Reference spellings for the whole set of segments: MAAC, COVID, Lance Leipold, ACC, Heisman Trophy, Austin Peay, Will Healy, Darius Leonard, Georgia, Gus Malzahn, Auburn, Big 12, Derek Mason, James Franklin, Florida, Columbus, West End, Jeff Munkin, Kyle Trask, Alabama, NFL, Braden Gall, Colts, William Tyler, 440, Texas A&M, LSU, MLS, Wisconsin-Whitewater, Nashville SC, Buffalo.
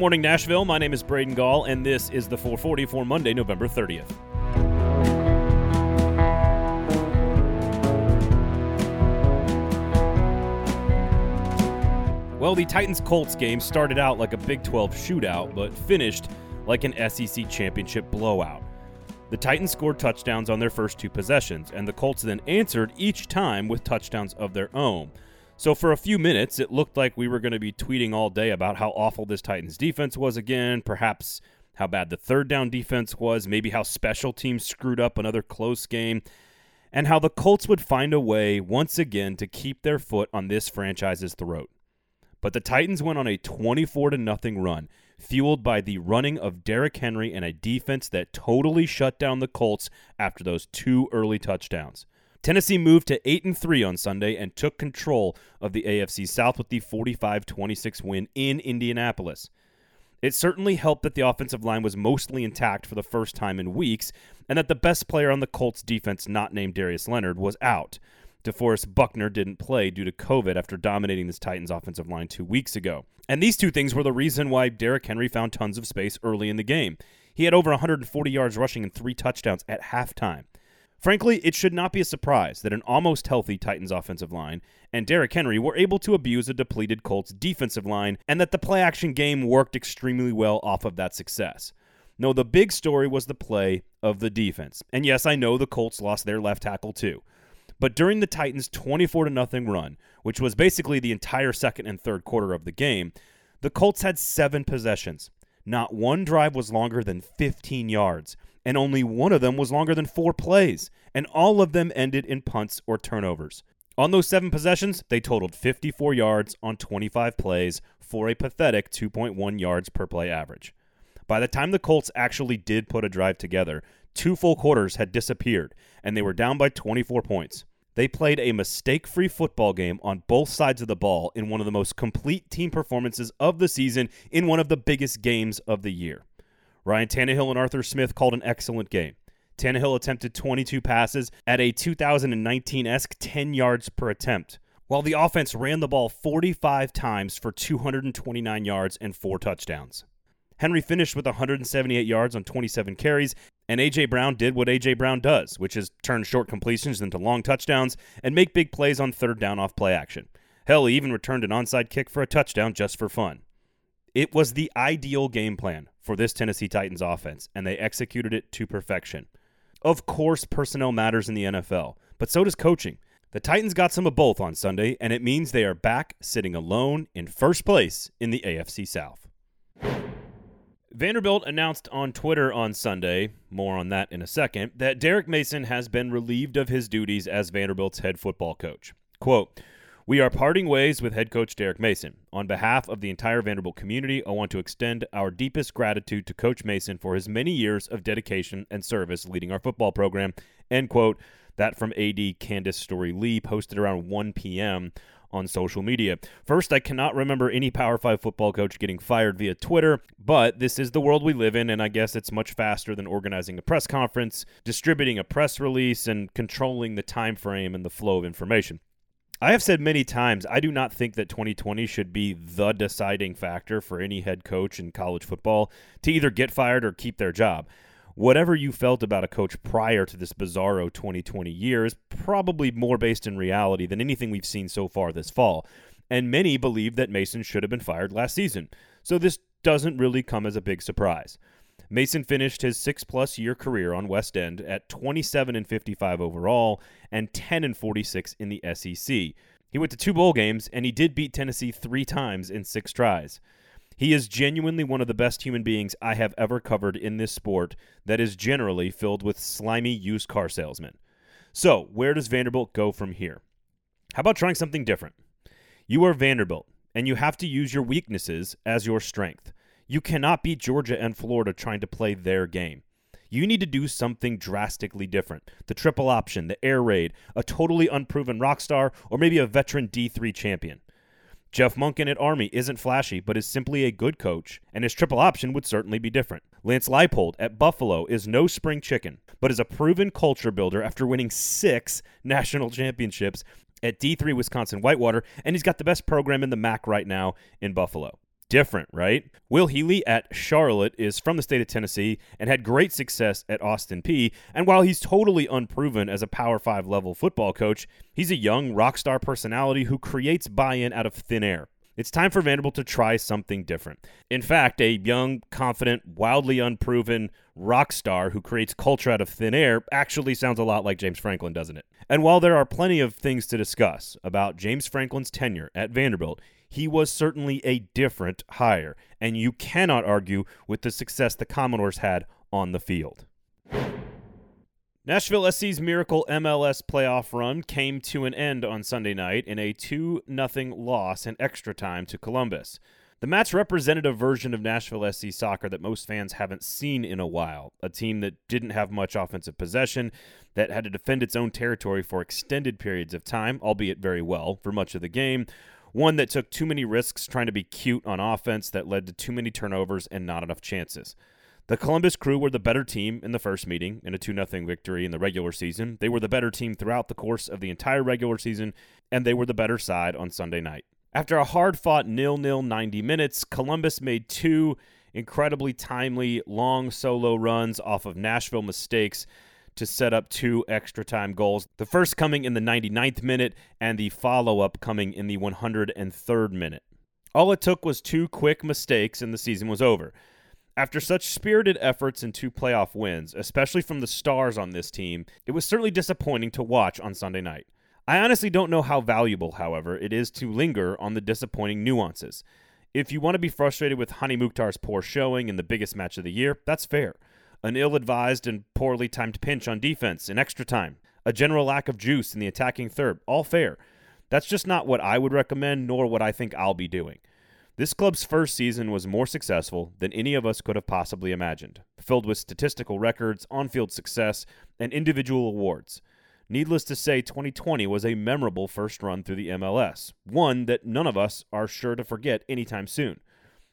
Good morning, Nashville. My name is Braden Gall, and this is the 440 for Monday, November 30th. Well, the Titans-Colts game started out like a Big 12 shootout, but finished like an SEC championship blowout. The Titans scored touchdowns on their first two possessions, and the Colts then answered each time with touchdowns of their own. So for a few minutes, it looked like we were going to be tweeting all day about how awful this Titans defense was again, perhaps how bad the third down defense was, maybe how special teams screwed up another close game, and how the Colts would find a way once again to keep their foot on this franchise's throat. But the Titans went on a 24-0 run, fueled by the running of Derrick Henry and a defense that totally shut down the Colts after those two early touchdowns. Tennessee moved to 8-3 on Sunday and took control of the AFC South with the 45-26 win in Indianapolis. It certainly helped that the offensive line was mostly intact for the first time in weeks and that the best player on the Colts defense, not named Darius Leonard, was out. DeForest Buckner didn't play due to COVID after dominating this Titans offensive line 2 weeks ago. And these two things were the reason why Derrick Henry found tons of space early in the game. He had over 140 yards rushing and 3 touchdowns at halftime. Frankly, it should not be a surprise that an almost healthy Titans offensive line and Derrick Henry were able to abuse a depleted Colts defensive line and that the play-action game worked extremely well off of that success. No, the big story was the play of the defense. And yes, I know the Colts lost their left tackle too. But during the Titans' 24-0 run, which was basically the entire second and third quarter of the game, the Colts had 7 possessions. Not one drive was longer than 15 yards. And only one of them was longer than 4 plays, and all of them ended in punts or turnovers. On those 7 possessions, they totaled 54 yards on 25 plays for a pathetic 2.1 yards per play average. By the time the Colts actually did put a drive together, 2 full quarters had disappeared, and they were down by 24 points. They played a mistake-free football game on both sides of the ball in one of the most complete team performances of the season in one of the biggest games of the year. Ryan Tannehill and Arthur Smith called an excellent game. Tannehill attempted 22 passes at a 2019-esque 10 yards per attempt, while the offense ran the ball 45 times for 229 yards and 4 touchdowns. Henry finished with 178 yards on 27 carries, and A.J. Brown did what A.J. Brown does, which is turn short completions into long touchdowns and make big plays on third down off play action. Hell, he even returned an onside kick for a touchdown just for fun. It was the ideal game plan for this Tennessee Titans offense, and they executed it to perfection. Of course, personnel matters in the NFL, but so does coaching. The Titans got some of both on Sunday, and it means they are back sitting alone in first place in the AFC South. Vanderbilt announced on Twitter on Sunday, more on that in a second, that Derek Mason has been relieved of his duties as Vanderbilt's head football coach. Quote, "We are parting ways with head coach Derek Mason. On behalf of the entire Vanderbilt community, I want to extend our deepest gratitude to Coach Mason for his many years of dedication and service leading our football program." End quote. That from AD Candace Story Lee, posted around 1 p.m. on social media. First, I cannot remember any Power 5 football coach getting fired via Twitter, but this is the world we live in, and I guess it's much faster than organizing a press conference, distributing a press release, and controlling the time frame and the flow of information. I have said many times, I do not think that 2020 should be the deciding factor for any head coach in college football to either get fired or keep their job. Whatever you felt about a coach prior to this bizarro 2020 year is probably more based in reality than anything we've seen so far this fall. And many believe that Mason should have been fired last season. So this doesn't really come as a big surprise. Mason finished his 6-plus year career on West End at 27-55 overall and 10-46 in the SEC. He went to 2 bowl games, and he did beat Tennessee 3 times in 6 tries. He is genuinely one of the best human beings I have ever covered in this sport that is generally filled with slimy used car salesmen. So, where does Vanderbilt go from here? How about trying something different? You are Vanderbilt, and you have to use your weaknesses as your strength. You cannot beat Georgia and Florida trying to play their game. You need to do something drastically different. The triple option, the air raid, a totally unproven rock star, or maybe a veteran D3 champion. Jeff Munkin at Army isn't flashy, but is simply a good coach, and his triple option would certainly be different. Lance Leipold at Buffalo is no spring chicken, but is a proven culture builder after winning 6 national championships at D3 Wisconsin-Whitewater, and he's got the best program in the MAAC right now in Buffalo. different, right? Will Healy at Charlotte is from the state of Tennessee and had great success at Austin Peay, and while he's totally unproven as a Power 5 level football coach, he's a young rock star personality who creates buy-in out of thin air. It's time for Vanderbilt to try something different. In fact, a young, confident, wildly unproven rock star who creates culture out of thin air actually sounds a lot like James Franklin, doesn't it? And while there are plenty of things to discuss about James Franklin's tenure at Vanderbilt, he was certainly a different hire, and you cannot argue with the success the Commodores had on the field. Nashville SC's miracle MLS playoff run came to an end on Sunday night in a 2-0 loss in extra time to Columbus. The match represented a version of Nashville SC soccer that most fans haven't seen in a while, a team that didn't have much offensive possession, that had to defend its own territory for extended periods of time, albeit very well, for much of the game, one that took too many risks trying to be cute on offense that led to too many turnovers and not enough chances. The Columbus Crew were the better team in the first meeting in a 2-0 victory in the regular season. They were the better team throughout the course of the entire regular season, and they were the better side on Sunday night. After a hard-fought 0-0 90 minutes, Columbus made two incredibly timely long solo runs off of Nashville mistakes to set up two extra time goals, the first coming in the 99th minute and the follow-up coming in the 103rd minute. All it took was two quick mistakes and the season was over. After such spirited efforts and two playoff wins, especially from the stars on this team, it was certainly disappointing to watch on Sunday night. I honestly don't know how valuable, however, it is to linger on the disappointing nuances. If you want to be frustrated with Hani Mukhtar's poor showing in the biggest match of the year, that's fair. An ill-advised and poorly timed pinch on defense in extra time, a general lack of juice in the attacking third, all fair. That's just not what I would recommend, nor what I think I'll be doing. This club's first season was more successful than any of us could have possibly imagined, filled with statistical records, on-field success, and individual awards. Needless to say, 2020 was a memorable first run through the MLS, one that none of us are sure to forget anytime soon.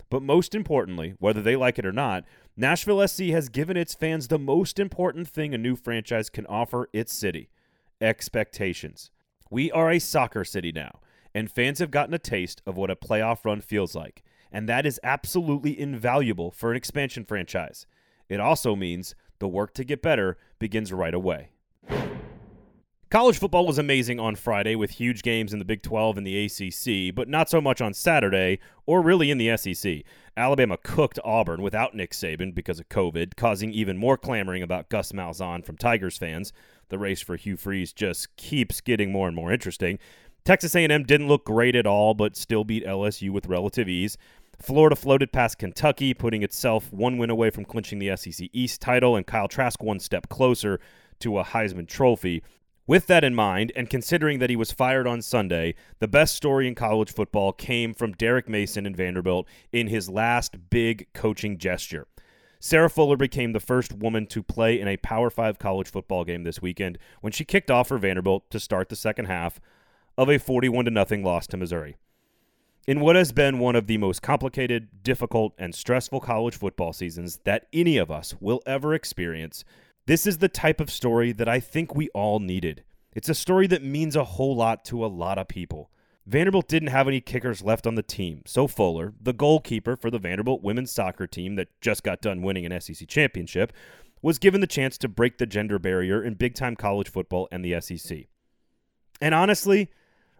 But most importantly, whether they like it or not, Nashville SC has given its fans the most important thing a new franchise can offer its city: expectations. We are a soccer city now, and fans have gotten a taste of what a playoff run feels like, and that is absolutely invaluable for an expansion franchise. It also means the work to get better begins right away. College football was amazing on Friday with huge games in the Big 12 and the ACC, but not so much on Saturday, or really in the SEC. Alabama cooked Auburn without Nick Saban because of COVID, causing even more clamoring about Gus Malzahn from Tigers fans. The race for Hugh Freeze just keeps getting more and more interesting. Texas A&M didn't look great at all, but still beat LSU with relative ease. Florida floated past Kentucky, putting itself one win away from clinching the SEC East title, and Kyle Trask one step closer to a Heisman Trophy. With that in mind, and considering that he was fired on Sunday, the best story in college football came from Derek Mason and Vanderbilt in his last big coaching gesture. Sarah Fuller became the first woman to play in a Power 5 college football game this weekend when she kicked off for Vanderbilt to start the second half of a 41-0 loss to Missouri. In what has been one of the most complicated, difficult, and stressful college football seasons that any of us will ever experience, this is the type of story that I think we all needed. It's a story that means a whole lot to a lot of people. Vanderbilt didn't have any kickers left on the team, so Fuller, the goalkeeper for the Vanderbilt women's soccer team that just got done winning an SEC championship, was given the chance to break the gender barrier in big-time college football and the SEC. And honestly,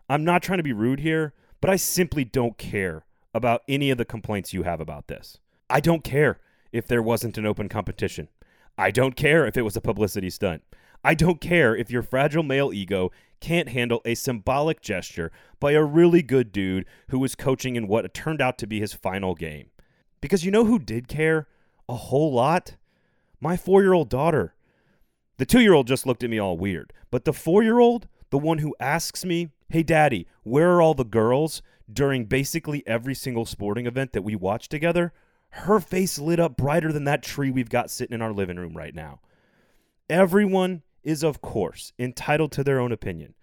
I'm not trying to be rude here, but I simply don't care about any of the complaints you have about this. I don't care if there wasn't an open competition. I don't care if it was a publicity stunt. I don't care if your fragile male ego can't handle a symbolic gesture by a really good dude who was coaching in what turned out to be his final game. Because you know who did care a whole lot? My 4-year-old daughter. The 2-year-old just looked at me all weird, but the 4-year-old, the one who asks me, "Hey, Daddy, where are all the girls?" during basically every single sporting event that we watch together, her face lit up brighter than that tree we've got sitting in our living room right now. Everyone is, of course, entitled to their own opinion.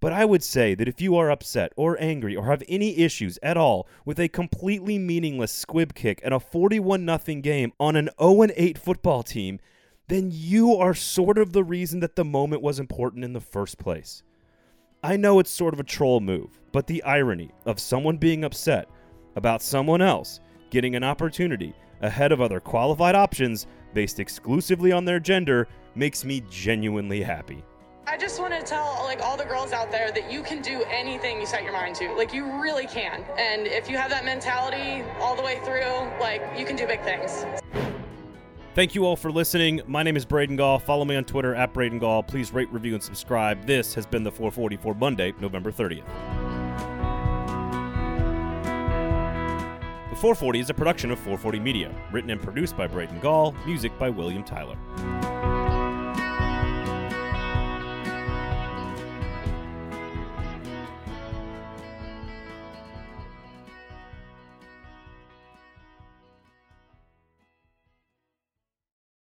But I would say that if you are upset or angry or have any issues at all with a completely meaningless squib kick and a 41-0 game on an 0-8 football team, then you are sort of the reason that the moment was important in the first place. I know it's sort of a troll move, but the irony of someone being upset about someone else getting an opportunity ahead of other qualified options based exclusively on their gender makes me genuinely happy. I just want to tell all the girls out there that you can do anything you set your mind to. You really can. And if you have that mentality all the way through, you can do big things. Thank you all for listening. My name is Braden Gall. Follow me on Twitter at Braden Gall. Please rate, review, and subscribe. This has been the 440 for Monday, November 30th. The 440 is a production of 440 Media, written and produced by Braden Gall, music by William Tyler.